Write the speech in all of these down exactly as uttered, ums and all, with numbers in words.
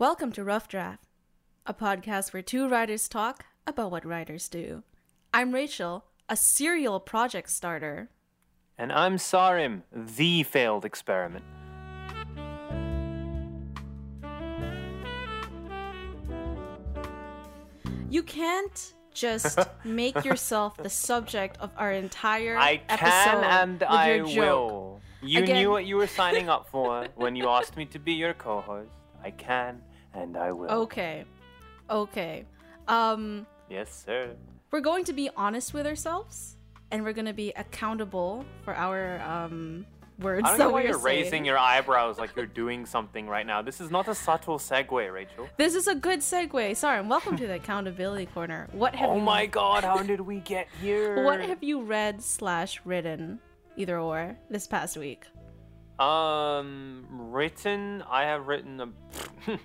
Welcome to Rough Draft, a podcast where two writers talk about what writers do. I'm Rachel, a serial project starter. And I'm Sarim, the failed experiment. You can't just make yourself the subject of our entire I episode. I can and with I your joke. Will. You Again. Knew what you were signing up for when you asked me to be your co-host. I can and I will. Okay. Okay. Um, yes, sir. We're going to be honest with ourselves, and we're going to be accountable for our um, words. I don't know why you're saying. Raising your eyebrows like you're doing something right now. This is not a subtle segue, Rachel. This is a good segue. Sorry, and welcome to the Accountability Corner. What have? Oh you my read? God, how did we get here? What have you read slash written, either or, this past week? Um, written, I have written a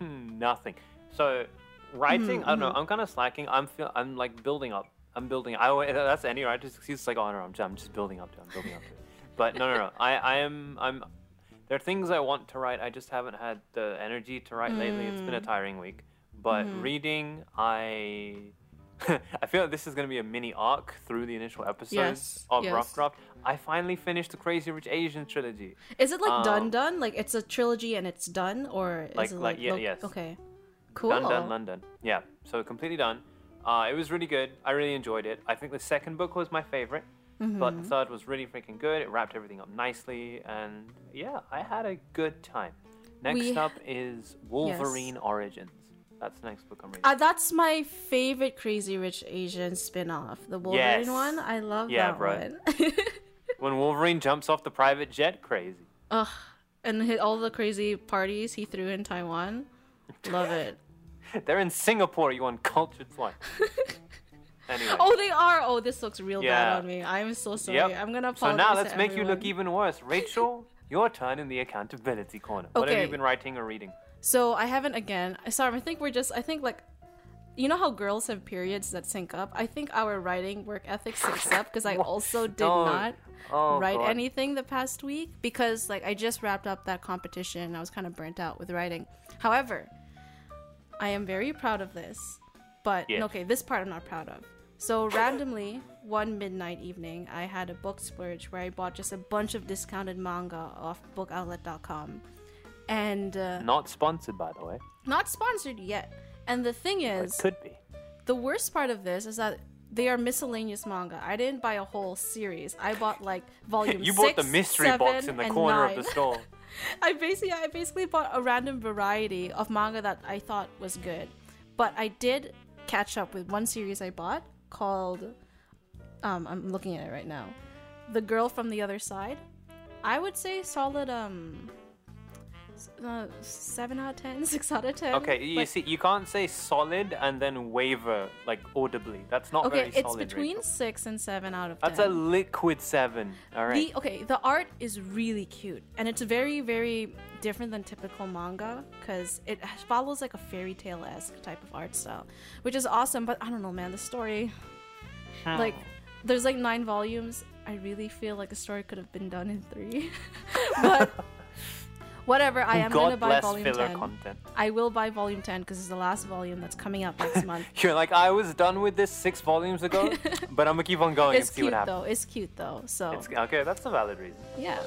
nothing. So, writing, mm-hmm. I don't know, I'm kind of slacking. I'm feel, I'm like building up. I'm building. I that's any writer's excuse. It's like, oh no, I'm just, I'm just building up to it. I'm building up to it. But no, no, no. I, I am. I'm. There are things I want to write. I just haven't had the energy to write mm. lately. It's been a tiring week. But mm-hmm. reading, I. I feel like this is going to be a mini arc through the initial episodes yes, of yes. Rough Draft. I finally finished the Crazy Rich Asians trilogy. Is it like um, done done? Like it's a trilogy and it's done, or is like, it like, like yeah, lo- yes. Okay, cool. Done done London. Yeah, so completely done. Uh, it was really good. I really enjoyed it. I think the second book was my favorite, mm-hmm. but the third was really freaking good. It wrapped everything up nicely, and yeah, I had a good time. Next we... up is Wolverine yes. Origins. That's the next book I'm reading. Uh, that's my favorite Crazy Rich Asian spin-off. The Wolverine yes. one. I love yeah, that bro. one. When Wolverine jumps off the private jet, crazy. Ugh. And hit all the crazy parties he threw in Taiwan. Love it. They're in Singapore, you uncultured swine. Anyway. Oh, they are. Oh, this looks real yeah. bad on me. I'm so sorry. Yep. I'm going to apologize. So now let's make everyone. You look even worse. Rachel, your turn in the Accountability Corner. Okay. What have you been writing or reading? So I haven't again. Sorry, I think we're just. I think like, you know how girls have periods that sync up. I think our writing work ethics syncs up because I also did oh. not oh, write God. anything the past week because like I just wrapped up that competition and I was kind of burnt out with writing. However, I am very proud of this, but yeah. okay, this part I'm not proud of. So randomly, one midnight evening, I had a book splurge where I bought just a bunch of discounted manga off book outlet dot com. And uh, not sponsored, by the way. Not sponsored yet. And the thing is, it could be. The worst part of this is that they are miscellaneous manga. I didn't buy a whole series. I bought like volume. You six, bought the mystery seven, box in the corner nine. Of the store. I basically, I basically bought a random variety of manga that I thought was good, but I did catch up with one series I bought called. Um, I'm looking at it right now. The Girl from the Other Side. I would say solid. Um. Uh, seven out of ten, six out of ten. Okay, you like, see, you can't say solid and then waver, like, audibly. That's not okay, very solid. Okay, it's between Rachel. six and seven out of ten. That's a liquid seven, all right? The, okay, the art is really cute, and it's very, very different than typical manga, because it follows, like, a fairy tale-esque type of art style, which is awesome, but I don't know, man, the story... Hmm. Like, there's, like, nine volumes. I really feel like a story could have been done in three. But... Whatever, I am going to buy volume ten. Content. I will buy volume ten because it's the last volume that's coming out next month. You're like, I was done with this six volumes ago, but I'm going to keep on going it's and see what happens. It's cute though, it's cute though. So. It's, okay, that's a valid reason. Yeah.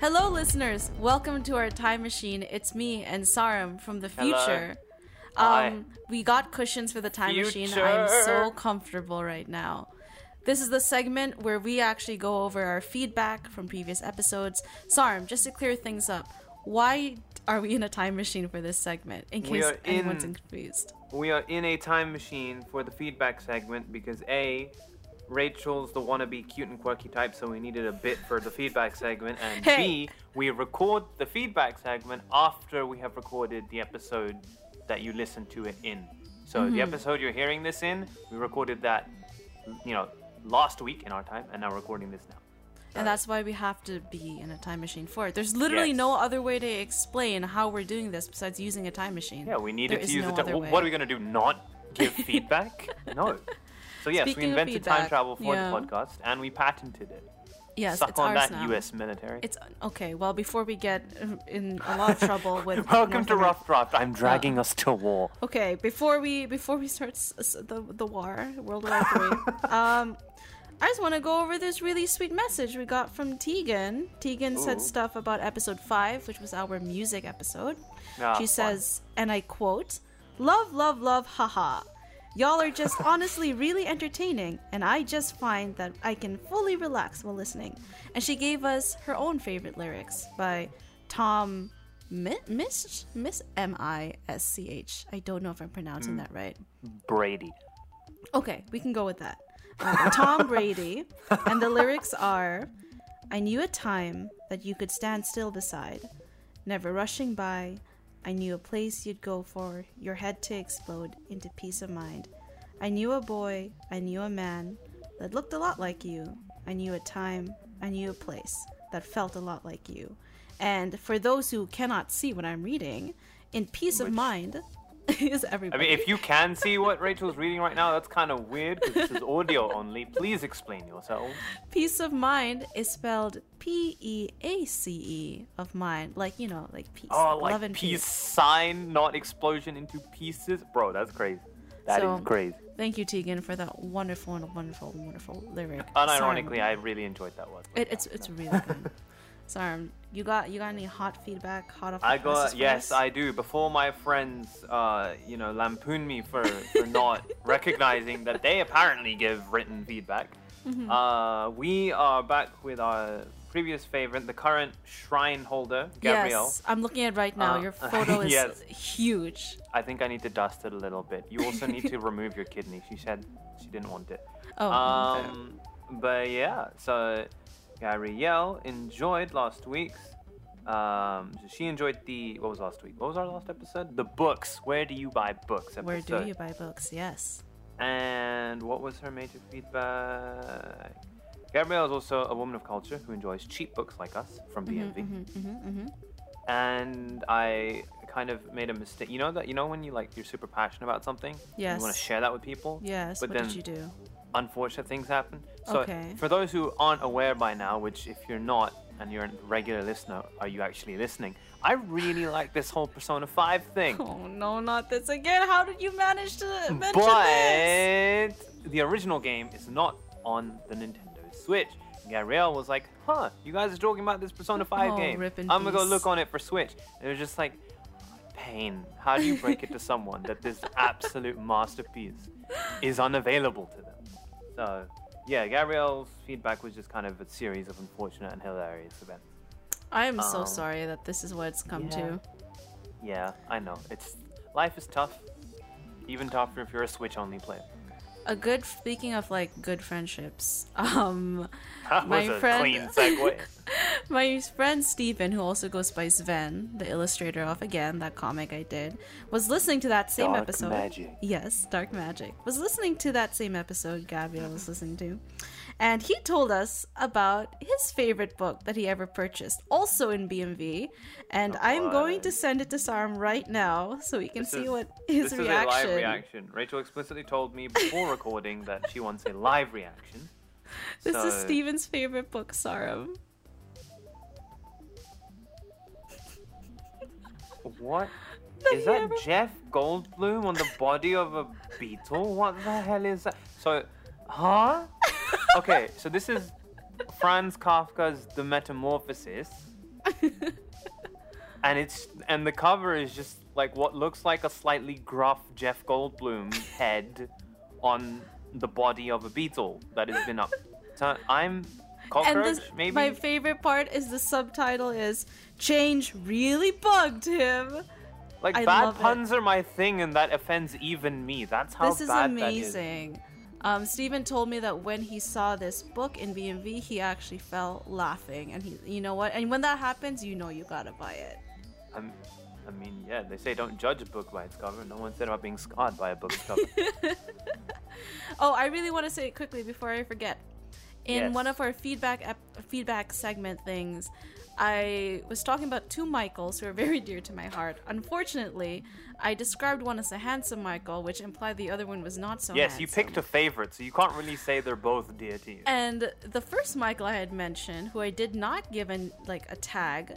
Hello listeners, welcome to our time machine. It's me and Sarim from the future. Hello. Um, we got cushions for the time future. machine. I'm so comfortable right now. This is the segment where we actually go over our feedback from previous episodes. Sarim, just to clear things up, why are we in a time machine for this segment? In case anyone's in, confused. We are in a time machine for the feedback segment because A, Rachel's the wannabe cute and quirky type, so we needed a bit for the feedback segment. And hey. B, we record the feedback segment after we have recorded the episode that you listen to it in. So mm-hmm. the episode you're hearing this in, we recorded that, you know, last week in our time, and now recording this now. Sorry. And that's why we have to be in a time machine for it. There's literally yes. no other way to explain how we're doing this besides using a time machine. Yeah, we needed there to use no the time. Well, what are we going to do? Not give feedback? No. So yes, Speaking we invented feedback, time travel for yeah. the podcast, and we patented it. Yes, suck it's on ours that, now. U S military. It's okay. Well, before we get in a lot of trouble with welcome North to Rough Draft. I'm dragging uh, us to war. Okay, before we before we start s- s- the the war, World War Three. um, I just want to go over this really sweet message we got from Tegan. Tegan Ooh. said stuff about episode five, which was our music episode. Ah, she says, fun. and I quote, "Love, love, love, haha. Y'all are just honestly really entertaining, and I just find that I can fully relax while listening." And she gave us her own favorite lyrics by Tom Misch, Miss M I S C H. I don't know if I'm pronouncing mm. that right. Brady. Okay, we can go with that. Uh, Tom Brady, and the lyrics are, "I knew a time that you could stand still beside, never rushing by. I knew a place you'd go for, your head to explode into peace of mind. I knew a boy, I knew a man that looked a lot like you. I knew a time, I knew a place that felt a lot like you." And for those who cannot see what I'm reading, in peace Which, of mind is everybody. I mean, if you can see what Rachel's reading right now, that's kind of weird because this is audio only. Please explain yourself. Peace of mind is spelled P E A C E of mind, like, you know, like peace. Oh, like love and peace, peace sign, not explosion into pieces. Bro, that's crazy. That so, is crazy. Thank you, Tegan, for that wonderful, wonderful, wonderful lyric. Unironically, I really enjoyed that one. It, it's it's really good. Sarm, you got you got any hot feedback? Hot off the I got yes, I do. Before my friends, uh, you know, lampoon me for for not recognizing that they apparently give written feedback. Mm-hmm. Uh, we are back with our previous favorite, the current shrine holder, Gabrielle. Yes, I'm looking at it right now. Uh, your photo is yes. huge. I think I need to dust it a little bit. You also need to remove your kidney. She said she didn't want it. Oh. Um, okay. But yeah, so Gabrielle enjoyed last week's. Um, so she enjoyed the what was last week? What was our last episode? The books. Where do you buy books? Episode. Where do you buy books? Yes. And what was her major feedback? Gabrielle is also a woman of culture who enjoys cheap books like us from B M V. Mm-hmm, mm-hmm, mm-hmm. And I kind of made a mistake. You know that you know when you like you're super passionate about something. Yes. And you want to share that with people. Yes. But what then did you do? Unfortunate things happen. So okay. For those who aren't aware by now, which if you're not and you're a regular listener, are you actually listening? I really like this whole Persona five thing. Oh no, not this again! How did you manage to mention but this? But the original game is not on the Nintendo Switch. Gabrielle was like, huh, you guys are talking about this Persona five oh, game. I'm going to go look on it for Switch. And it was just like, pain. How do you break it to someone that this absolute masterpiece is unavailable to them? So, yeah, Gabrielle's feedback was just kind of a series of unfortunate and hilarious events. I am um, so sorry that this is what it's come yeah. to. Yeah, I know. It's life is tough. Even tougher if you're a Switch-only player. A good, speaking of like good friendships, um, that was my a friend, clean segue. My friend Steven, who also goes by Sven, the illustrator of again that comic I did, was listening to that same dark episode. Magic. Yes, Dark Magic. Was listening to that same episode Gabrielle was listening to, and he told us about his favorite book that he ever purchased, also in B M V, and oh, I'm going to send it to Sarm right now so we can this see is, what his this reaction. This is a live reaction. Rachel explicitly told me before. Recording that she wants a live reaction. This so... is Steven's favorite book, Sarah. What? That is that ever... Jeff Goldblum on the body of a beetle? What the hell is that? So, huh? Okay, so this is Franz Kafka's The Metamorphosis. And it's and the cover is just like what looks like a slightly gruff Jeff Goldblum head on the body of a beetle that has been up. So I'm cockroach, and this, maybe? My favorite part is the subtitle is "Change Really Bugged Him." Like, I bad puns it. Are my thing, and that offends even me. That's how this bad is that is. This is amazing. Um, Steven told me that when he saw this book in B M V, he actually fell laughing. And he, you know what? And when that happens, you know you gotta buy it. I'm... I mean, yeah, they say don't judge a book by its cover. No one said about being scarred by a book's cover. Oh, I really want to say it quickly before I forget. in yes. one of our feedback ep- feedback segment things, I was talking about two Michaels who are very dear to my heart. Unfortunately, I described one as a handsome Michael, which implied the other one was not so yes, handsome. Yes, you picked a favorite, so you can't really say they're both dear to you. And the first Michael I had mentioned, who I did not give an, like a tag,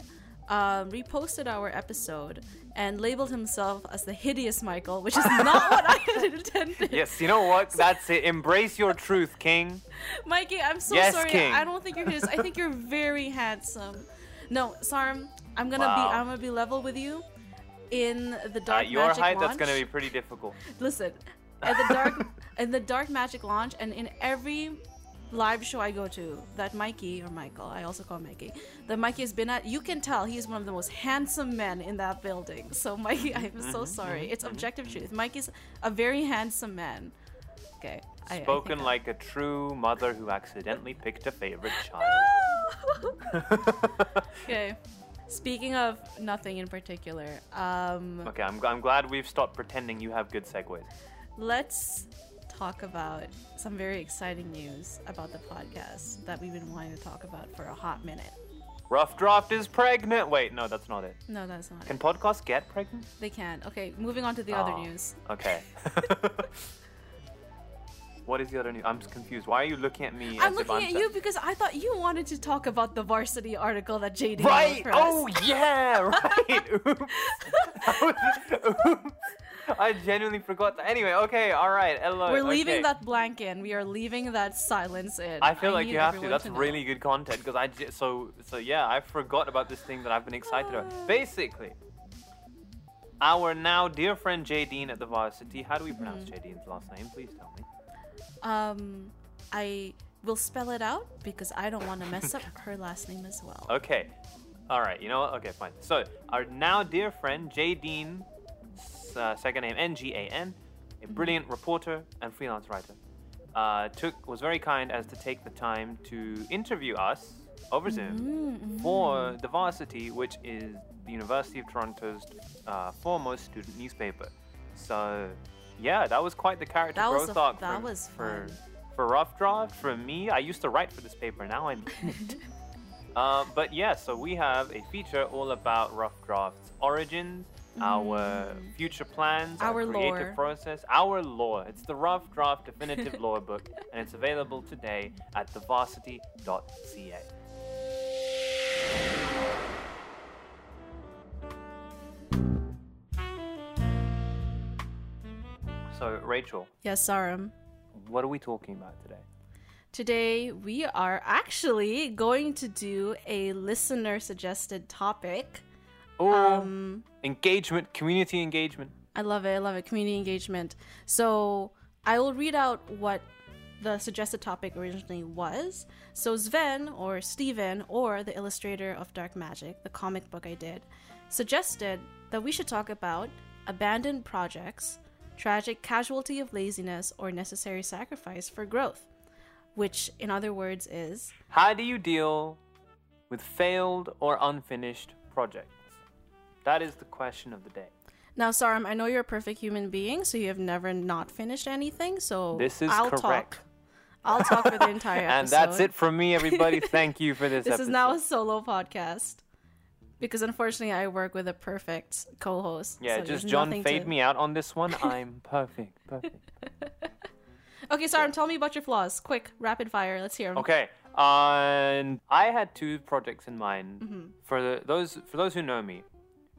uh, reposted our episode and labeled himself as the hideous Michael, which is not what I had intended. Yes, you know what? That's it. Embrace your truth, King. Mikey, I'm so yes, sorry. King. I don't think you're hideous. I think you're very handsome. No, Sarm, I'm gonna wow. be I'm gonna be level with you. In the dark uh, your magic height, launch, that's gonna be pretty difficult. Listen, at the dark in the dark magic launch, and in every live show I go to that Mikey or Michael, I also call Mikey, that Mikey has been at, you can tell he's one of the most handsome men in that building. So Mikey, I'm mm-hmm, so sorry. Mm-hmm, it's mm-hmm. objective truth. Mikey's a very handsome man. Okay. Spoken I, I like I... a true mother who accidentally picked a favorite child. Okay. Speaking of nothing in particular, um, okay, I'm I'm glad we've stopped pretending you have good segues. Let's talk about some very exciting news about the podcast that we've been wanting to talk about for a hot minute. Rough Draft is pregnant. Wait, no, that's not it. No, that's not. Can it. Can podcasts get pregnant? They can. Okay, moving on to the oh, other news. Okay. What is the other news? I'm confused. Why are you looking at me? I'm as looking if I'm at set? You because I thought you wanted to talk about the Varsity article that J D right. wrote. Oh yeah, right. Oops. Was, oops. I genuinely forgot that. Anyway, okay, all right. Hello. We're leaving okay. that blank in. We are leaving that silence in. I feel I like you have to. That's to really good content because I j- so so yeah. I forgot about this thing that I've been excited uh. about. Basically, our now dear friend Jadine at the Varsity. How do we pronounce mm. Jadine's last name? Please tell me. Um, I will spell it out because I don't want to mess up her last name as well. Okay. All right. You know what? Okay, fine. So our now dear friend, Jadine, uh, second name N G A N, a brilliant mm-hmm. reporter and freelance writer, uh, took was very kind as to take the time to interview us over Zoom mm-hmm. for The Varsity, which is the University of Toronto's uh, foremost student newspaper. So... yeah, that was quite the character that growth arc for, for, for Rough Draft. For me, I used to write for this paper, now I'm in it. uh, but yeah, so we have a feature all about Rough Draft's origins, mm. our future plans, our, our creative lore. process, our lore. It's the Rough Draft Definitive Lore Book, and it's available today at the varsity dot c a. So, Rachel. Yes, Sarum. What are we talking about today? Today, we are actually going to do a listener-suggested topic. Oh, um, engagement, community engagement. I love it, I love it, community engagement. So, I will read out what the suggested topic originally was. So, Sven, or Steven, or the illustrator of Dark Magic, the comic book I did, suggested that we should talk about abandoned projects, tragic casualty of laziness, or necessary sacrifice for growth, which in other words is... how do you deal with failed or unfinished projects? That is the question of the day. Now, Sarum, I know you're a perfect human being, so you have never not finished anything, so this is I'll correct. talk. I'll talk for the entire episode. And that's it from me, everybody. Thank you for this, this episode. This is now a solo podcast. Because unfortunately, I work with a perfect co-host. Yeah, so just John, fade to... me out on this one. I'm perfect, perfect. Okay, Sarum, yeah. tell me about your flaws. Quick, rapid fire. Let's hear them. Okay, um, I had two projects in mind. Mm-hmm. For the, those for those who know me,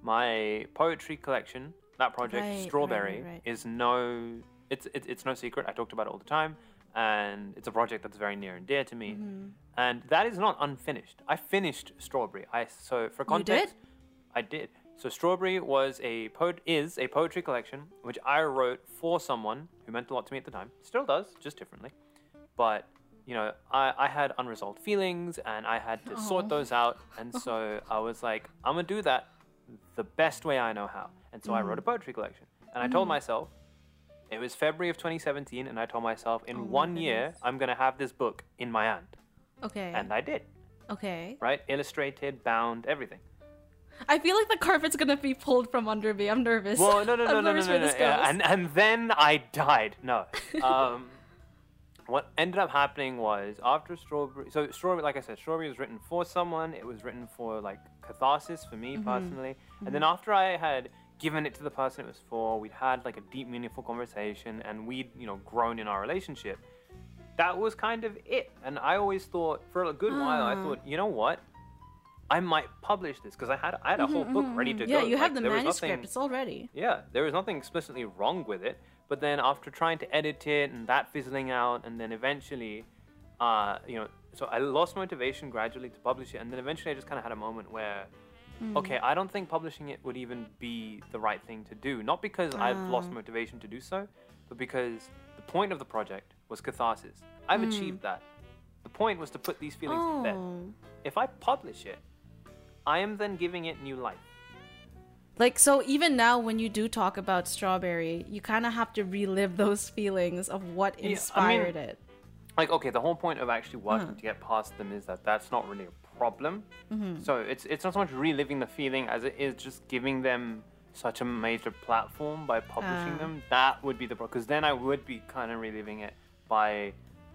my poetry collection, that project, right, Strawberry, right, right. is no, it's it, it's no secret. I talked about it all the time, and it's a project that's very near and dear to me. Mm-hmm. And that is not unfinished. I finished Strawberry. I so for context, you did? I did. So Strawberry was a po- is a poetry collection which I wrote for someone who meant a lot to me at the time. Still does, just differently. But you know, I, I had unresolved feelings and I had to Aww. sort those out. And so I was like, I'm gonna do that the best way I know how. And so mm. I wrote a poetry collection. And mm. I told myself, it was February of twenty seventeen, and I told myself in oh, one goodness. year I'm gonna have this book in my hand. Okay. And I did. Okay. Right? Illustrated, bound, everything. I feel like the carpet's going to be pulled from under me. I'm nervous. Well, no, no, no, I'm no, no, no, no, no. Yeah. And, and then I died. No. Um, what ended up happening was after Strawberry, so Strawberry, like I said, Strawberry was written for someone. It was written for like catharsis for me mm-hmm. personally. Mm-hmm. And then after I had given it to the person it was for, we'd had like a deep, meaningful conversation, and we'd, you know, grown in our relationship. That was kind of it. And I always thought, for a good uh. while, I thought, you know what? I might publish this, because I had I had a mm-hmm, whole book ready to yeah, go. Yeah, you like, have the manuscript. Nothing, it's all ready. Yeah, there was nothing explicitly wrong with it. But then after trying to edit it and that fizzling out, and then eventually, uh, you know, so I lost motivation gradually to publish it. And then eventually I just kind of had a moment where, mm. okay, I don't think publishing it would even be the right thing to do. Not because uh. I've lost motivation to do so, but because the point of the project was catharsis. I've mm. achieved that. The point was to put these feelings oh. to bed. If I publish it, I am then giving it new life. Like, so even now when you do talk about Strawberry, you kind of have to relive those feelings of what inspired yeah, I mean, it. Like, okay, the whole point of actually working mm-hmm. to get past them is that that's not really a problem. Mm-hmm. So it's it's not so much reliving the feeling as it is just giving them such a major platform by publishing um. them. That would be the problem. Because then I would be kind of reliving it by...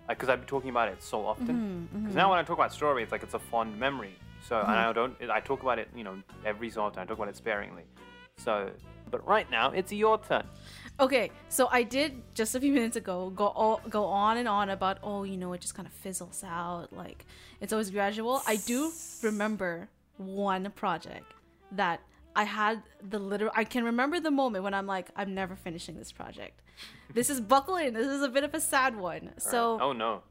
Because like, I'd be talking about it so often. Because mm-hmm, mm-hmm. now when I talk about Strawberry, it's like it's a fond memory. So mm-hmm. and I don't. I talk about it, you know, every so often. I talk about it sparingly. So, but right now it's your turn. Okay, so I did just a few minutes ago go all, go on and on about oh, you know, it just kind of fizzles out. Like it's always gradual. I do remember one project that I had the literal. I can remember the moment when I'm like, I'm never finishing this project. This is buckle in. This is a bit of a sad one. All so right. oh no.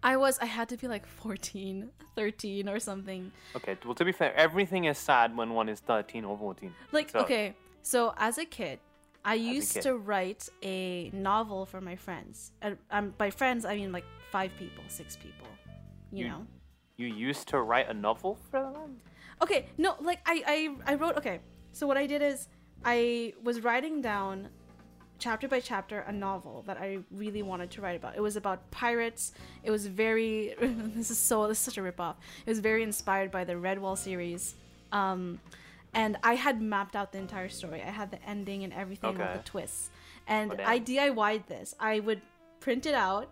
I was, I had to be like fourteen, thirteen or something. Okay, well, to be fair, everything is sad when one is thirteen or fourteen. Like, so. okay, so as a kid, I as used kid. to write a novel for my friends. And um, by friends, I mean like five people, six people, you, you know? You used to write a novel for them? Okay, no, like I, I, I wrote, okay, so what I did is I was writing down... chapter by chapter a novel that I really wanted to write about. It was about pirates. It was very this is so this is such a ripoff. It was very inspired by the Redwall series. Um and I had mapped out the entire story. I had the ending and everything okay. with the twists. And oh, I D I Y'd this. I would print it out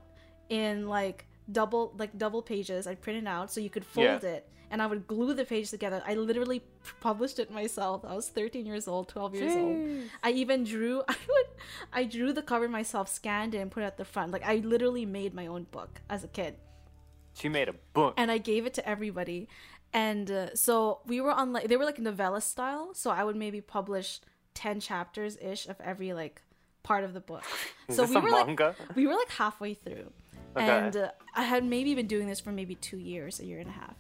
in like double like double pages. I'd print it out so you could fold yeah. it. And I would glue the pages together. I literally published it myself. I was thirteen years old, twelve years Jeez. old. I even drew. I would. I drew the cover myself, scanned it, and put it at the front. Like I literally made my own book as a kid. She made a book, and I gave it to everybody. And uh, so we were on like they were like novella style. So I would maybe publish ten chapters ish of every like part of the book. Is so this we a were manga? like we were like halfway through, okay. and uh, I had maybe been doing this for maybe two years, a year and a half.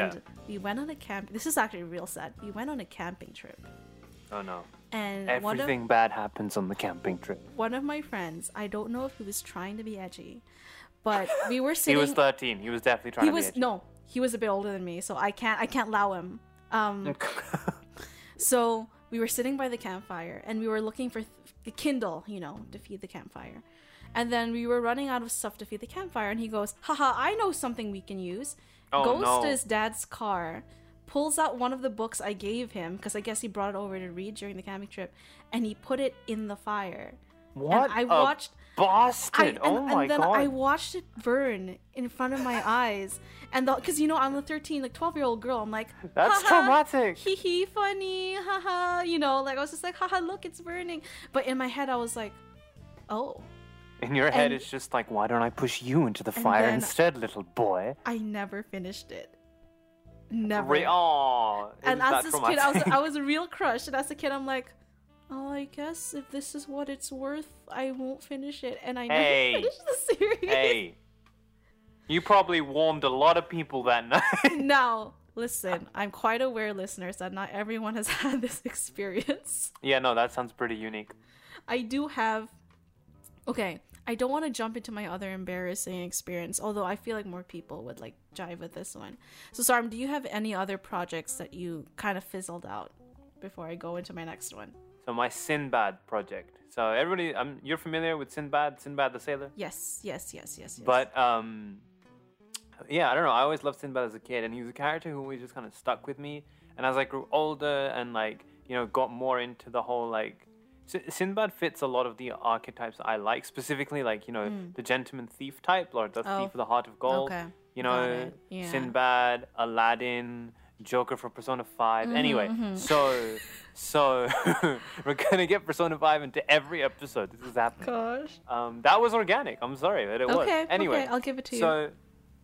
And yeah. we went on a camp. This is actually real sad. We went on a camping trip. Oh no! And everything of, bad happens on the camping trip. One of my friends, I don't know if he was trying to be edgy, but we were sitting. He was thirteen. He was definitely trying he to was, be edgy. No, he was a bit older than me, so I can't. I can't allow him. Um, so we were sitting by the campfire, and we were looking for th- the Kindle, you know, to feed the campfire. And then we were running out of stuff to feed the campfire, and he goes, "Haha! I know something we can use." Oh, goes no. to his dad's car, pulls out one of the books I gave him, because I guess he brought it over to read during the camping trip, and he put it in the fire. What? And I watched a bastard! I, and, oh my god! And then god. I watched it burn in front of my eyes, and because you know I'm a thirteen, like twelve year old girl, I'm like, that's traumatic. Hee hee, funny, haha. You know, like I was just like, haha, look, it's burning. But in my head, I was like, oh. In your head, and, it's just like, why don't I push you into the fire instead, little boy? I never finished it. Never. Re- Aww, and as this kid, I was, I was a real crush. And as a kid, I'm like, oh, I guess if this is what it's worth, I won't finish it. And I never hey. finished the series. Hey, you probably warmed a lot of people that night. No. Listen, I'm quite aware, listeners, that not everyone has had this experience. Yeah, no, that sounds pretty unique. I do have... Okay, I don't want to jump into my other embarrassing experience, although I feel like more people would like jive with this one. So, Sarm, do you have any other projects that you kind of fizzled out before I go into my next one? So, my Sinbad project. So, everybody, um, you're familiar with Sinbad, Sinbad the Sailor? Yes, yes, yes, yes, yes. But, um, yeah, I don't know. I always loved Sinbad as a kid, and he was a character who always just kind of stuck with me. And as I grew older and, like, you know, got more into the whole, like, Sinbad fits a lot of the archetypes I like, specifically like, you know, mm. the gentleman thief type, or the oh. thief of the heart of gold, okay. you know, yeah. Sinbad, Aladdin, Joker from Persona five. Mm-hmm, anyway, mm-hmm. so so we're going to get Persona five into every episode. This is happening. Gosh. Um, that was organic. I'm sorry, but it okay, was. Anyway, okay, I'll give it to you. So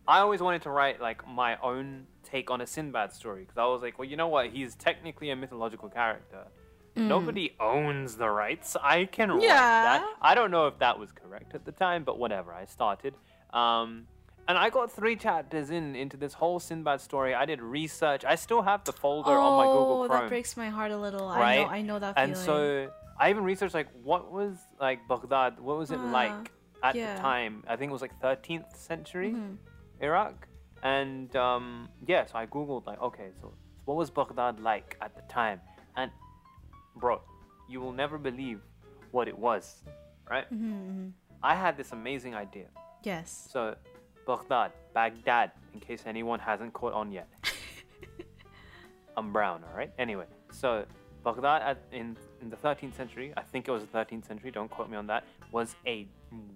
I always wanted to write like my own take on a Sinbad story, because I was like, well, you know what? He's technically a mythological character. Mm. Nobody owns the rights. I can write yeah. that. I don't know if that was correct at the time, but whatever. I started. Um, and I got three chapters in into this whole Sinbad story. I did research. I still have the folder oh, on my Google Chrome. Oh, that breaks my heart a little. Right? I know, I know that and feeling. And so I even researched, like, what was, like, Baghdad, what was it uh, like at yeah. the time? I think it was, like, thirteenth century mm-hmm. Iraq. And, um, yeah, so I Googled, like, okay, so what was Baghdad like at the time? And... bro, you will never believe what it was, right? Mm-hmm, mm-hmm. I had this amazing idea. Yes. So, Baghdad, Baghdad, in case anyone hasn't caught on yet. I'm brown, all right? Anyway, so Baghdad at, in, in the thirteenth century, I think it was the thirteenth century, don't quote me on that, was a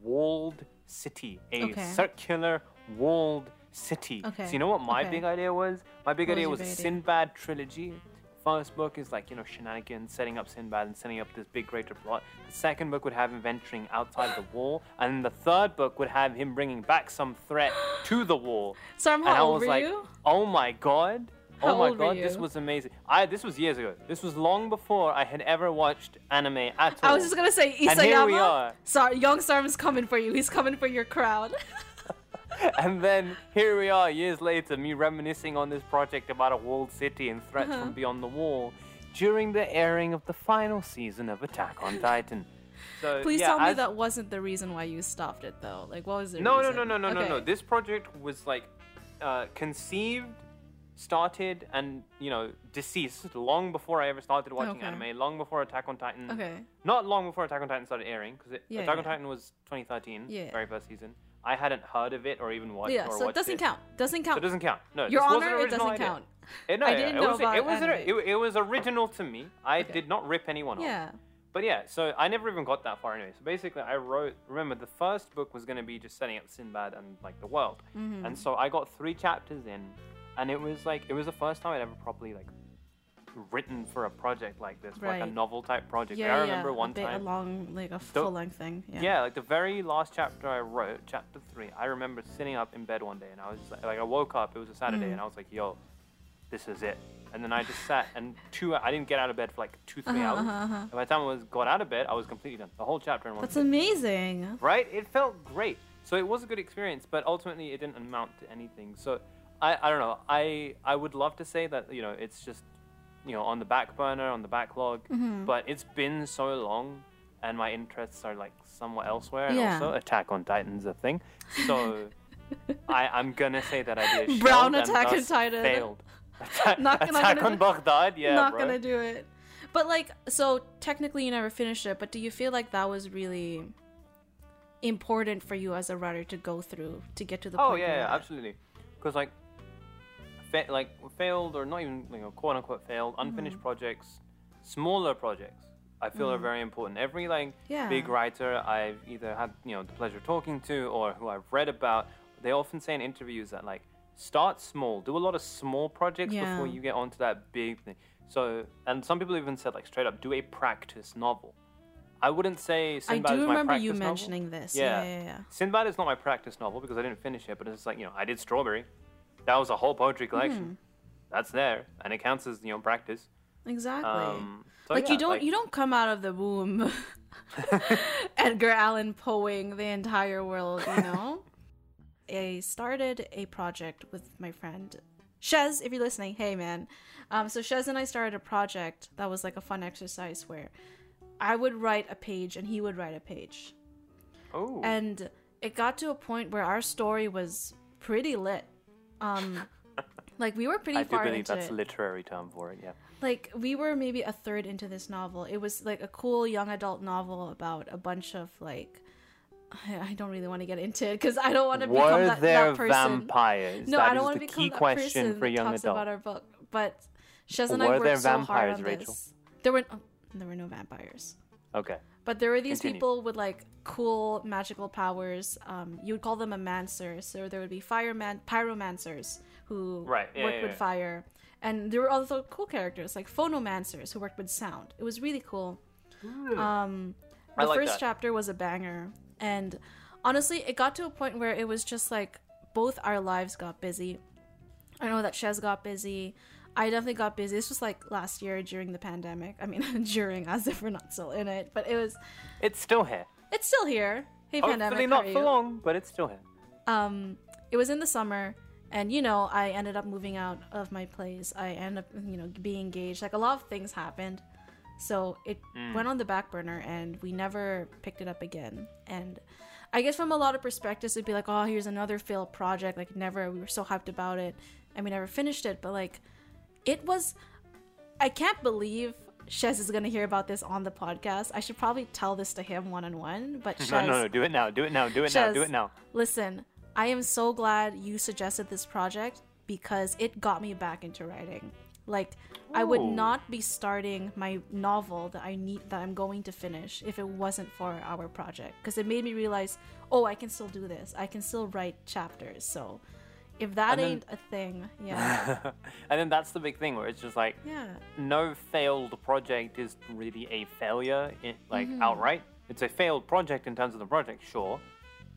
walled city, a okay. circular walled city. Okay. So you know what my okay. big idea was? My big what idea was, was a idea? Sinbad trilogy. First book is like, you know, shenanigans, setting up Sinbad and setting up this big greater plot. The second book would have him venturing outside the wall, and the third book would have him bringing back some threat to the wall. So I'm and I was like, you? oh my god, how oh my god, this was amazing. I this was years ago. This was long before I had ever watched anime at all. I was just gonna say, Isayama. And here we are. Sorry, Young Sarm's coming for you. He's coming for your crowd. And then here we are years later, me reminiscing on this project about a walled city and threats uh-huh. from beyond the wall during the airing of the final season of Attack on Titan. So, Please yeah, tell me as... that wasn't the reason why you stopped it, though. Like, what was the no, reason? No, no, no, no, okay. no, no. This project was, like, uh, conceived, started, and, you know, deceased long before I ever started watching okay. anime, long before Attack on Titan. Okay. Not long before Attack on Titan started airing, because yeah, Attack yeah. on Titan was twenty thirteen, yeah. very first season. I hadn't heard of it or even watched yeah, or so watched it. Yeah, so it doesn't count. Doesn't count. So it doesn't count. No, Your Honor, it doesn't idea. count. It, no, I didn't it know was, about it. Was it, it was original to me. I okay. did not rip anyone off. Yeah. But yeah, so I never even got that far anyway. So basically, I wrote... Remember, the first book was going to be just setting up Sinbad and, like, the world. Mm-hmm. And so I got three chapters in, and it was, like... It was the first time I'd ever properly, like, written for a project like this. Right. Like a novel-type project. Yeah, like, I remember yeah, one a bit time... a long, like, a full-length thing. Yeah. yeah, like, the very last chapter I wrote, chapter three, I remember sitting up in bed one day, and I was just, like, like I woke up, it was a Saturday, mm. and I was like, yo, this is it. And then I just sat, and two... I didn't get out of bed for, like, two, three uh-huh, hours. Uh-huh. And by the time I was got out of bed, I was completely done. The whole chapter in one That's day. Amazing! Right? It felt great. So it was a good experience, but ultimately it didn't amount to anything. So, I, I don't know. I, I would love to say that, you know, it's just... you know, on the back burner, on the backlog, mm-hmm. but it's been so long, and my interests are, like, somewhat elsewhere, and yeah. also Attack on Titan's a thing, so I, I'm gonna say that I did Brown Attack on Titan failed. Atta- not gonna, Attack gonna on Baghdad, yeah, not bro. gonna do it. But, like, so technically you never finished it, but do you feel like that was really important for you as a writer to go through to get to the oh, point? Oh yeah, yeah absolutely, because, like, like failed or not even, you know, quote unquote failed, unfinished mm-hmm. projects, smaller projects, I feel mm-hmm. are very important. Every, like, yeah. big writer I've either had, you know, the pleasure of talking to or who I've read about, they often say in interviews that, like, start small, do a lot of small projects yeah. before you get onto that big thing. So, and some people even said, like, straight up, do a practice novel. I wouldn't say Sinbad is my practice novel. I do remember you mentioning novel. this. Yeah. Yeah, yeah, yeah. Sinbad is not my practice novel because I didn't finish it, but it's like, you know, I did Strawberry. That was a whole poetry collection. Mm. That's there, and it counts as, you know, practice. Exactly. Um, so like yeah, you don't like... you don't come out of the womb, Edgar Allan Poeing the entire world. You know, I started a project with my friend Shez. If you're listening, hey man. Um, so Shez and I started a project that was like a fun exercise where I would write a page and he would write a page. Oh. And it got to a point where our story was pretty lit. Um, like, we were pretty I far into it. I do believe that's a literary term for it, yeah. Like, we were maybe a third into this novel. It was, like, a cool young adult novel about a bunch of, like... I, I don't really want to get into it, because I don't want to become that, that person. Were there vampires? No, that I don't want to become that person for young that talks adult. About our book. But Shez and I worked so hard on Rachel? this. Were there vampires, Rachel? There were no vampires. Okay. But there were these Continue. people with like cool magical powers. Um, you would call them a mancer. So there would be fireman, pyromancers who right. yeah, worked yeah, yeah. with fire. And there were also cool characters like phonomancers who worked with sound. It was really cool. Mm. Um, the like first that. chapter was a banger. And honestly, it got to a point where it was just like both our lives got busy. I know that Shez got busy. I definitely got busy. This was like last year during the pandemic. I mean, during, as if we're not still in it, but it was. It's still here. It's still here. Hey, Hopefully pandemic. Hopefully not for you? long, but it's still here. Um, it was in the summer, and you know, I ended up moving out of my place. I ended up, you know, being engaged. Like a lot of things happened, so it mm. went on the back burner, and we never picked it up again. And I guess from a lot of perspectives, it'd be like, oh, here's another failed project. Like never, we were so hyped about it, and we never finished it. But like. It was... I can't believe Shez is going to hear about this on the podcast. I should probably tell this to him one-on-one, but Shez... No, no, no, do it now, do it now, do it Shez, now, do it now. Listen, I am so glad you suggested this project because it got me back into writing. Like, Ooh. I would not be starting my novel that I need, that I'm going to finish if it wasn't for our project. Because it made me realize, oh, I can still do this. I can still write chapters, so... If that then, ain't a thing, yeah. And then that's the big thing where it's just like, yeah. no failed project is really a failure, in, like mm-hmm. outright. It's a failed project in terms of the project, sure.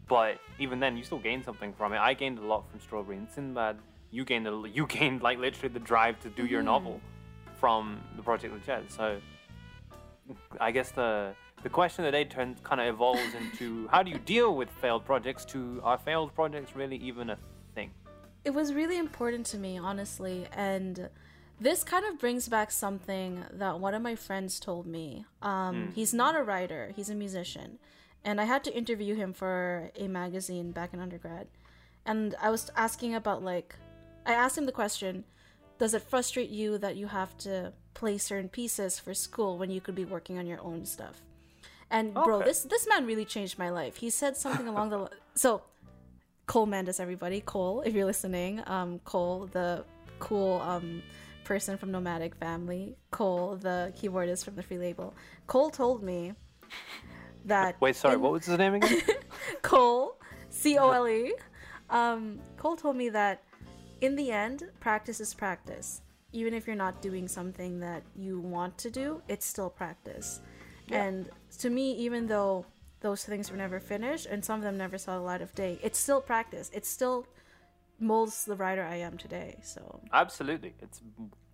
But even then, you still gain something from it. I gained a lot from Strawberry and Sinbad. You gained, a, you gained like literally the drive to do mm-hmm. your novel from the project with Jazz. So I guess the the question of the day turns kind of evolves into how do you deal with failed projects? To are failed projects really even a thing? It was really important to me, honestly, and this kind of brings back something that one of my friends told me. Um, mm. He's not a writer, he's a musician, and I had to interview him for a magazine back in undergrad, and I was asking about, like, I asked him the question, does it frustrate you that you have to play certain pieces for school when you could be working on your own stuff? And okay. bro, this, this man really changed my life. He said something along the lines, so... Cole Mendes, everybody. Cole, if you're listening. Um, Cole, the cool um, person from Nomadic Family. Cole, the keyboardist from the Free Label. Cole told me that... Wait, sorry, in... what was his name again? Cole, C O L E. Um, Cole told me that in the end, practice is practice. Even if you're not doing something that you want to do, it's still practice. Yeah. And to me, even though... those things were never finished, and some of them never saw the light of day. It's still practice. It still molds the writer I am today. So absolutely, it's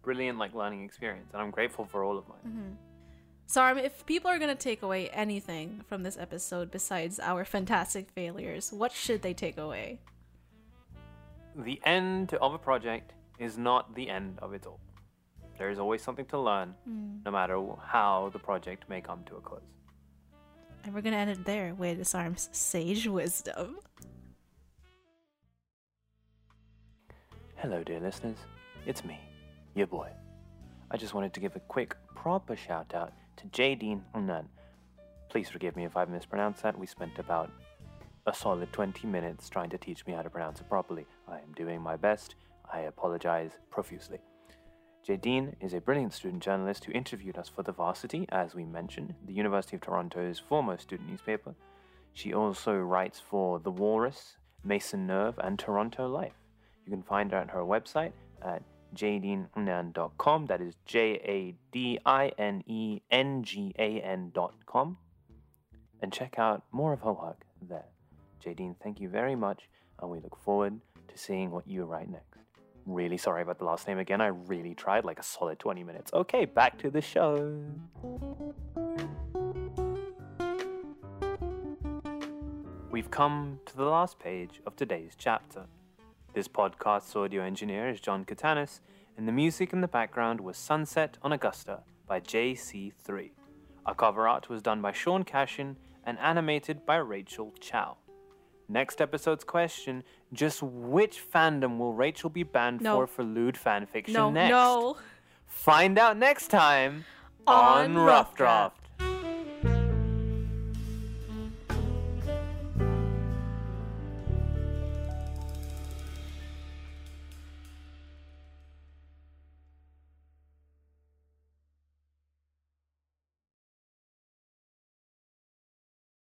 brilliant, like learning experience, and I'm grateful for all of mine. Mm-hmm. So, I mean, if people are gonna take away anything from this episode besides our fantastic failures, what should they take away? The end of a project is not the end of it all. There is always something to learn, mm. no matter how the project may come to a close. And we're going to end it there with Disarm's sage wisdom. Hello, dear listeners. It's me, your boy. I just wanted to give a quick, proper shout out to Jadine Ngan. Please forgive me if I've mispronounced that. We spent about a solid twenty minutes trying to teach me how to pronounce it properly. I am doing my best. I apologize profusely. Jadine is a brilliant student journalist who interviewed us for The Varsity, as we mentioned, the University of Toronto's foremost student newspaper. She also writes for The Walrus, Mason Nerve, and Toronto Life. You can find her at her website at jadine ngan dot com. That is J A D I N E N G A N dot com. And check out more of her work there. Jadine, thank you very much, and we look forward to seeing what you write next. Really sorry about the last name again. I really tried, like a solid twenty minutes. Okay, back to the show. We've come to the last page of today's chapter. This podcast's audio engineer is John Katanis, and the music in the background was Sunset on Augusta by J C three. Our cover art was done by Sean Cashin and animated by Rachel Chow. Next episode's question, just which fandom will Rachel be banned no. for for lewd fanfiction no, next? No. Find out next time on, on Rough Draft. Draft.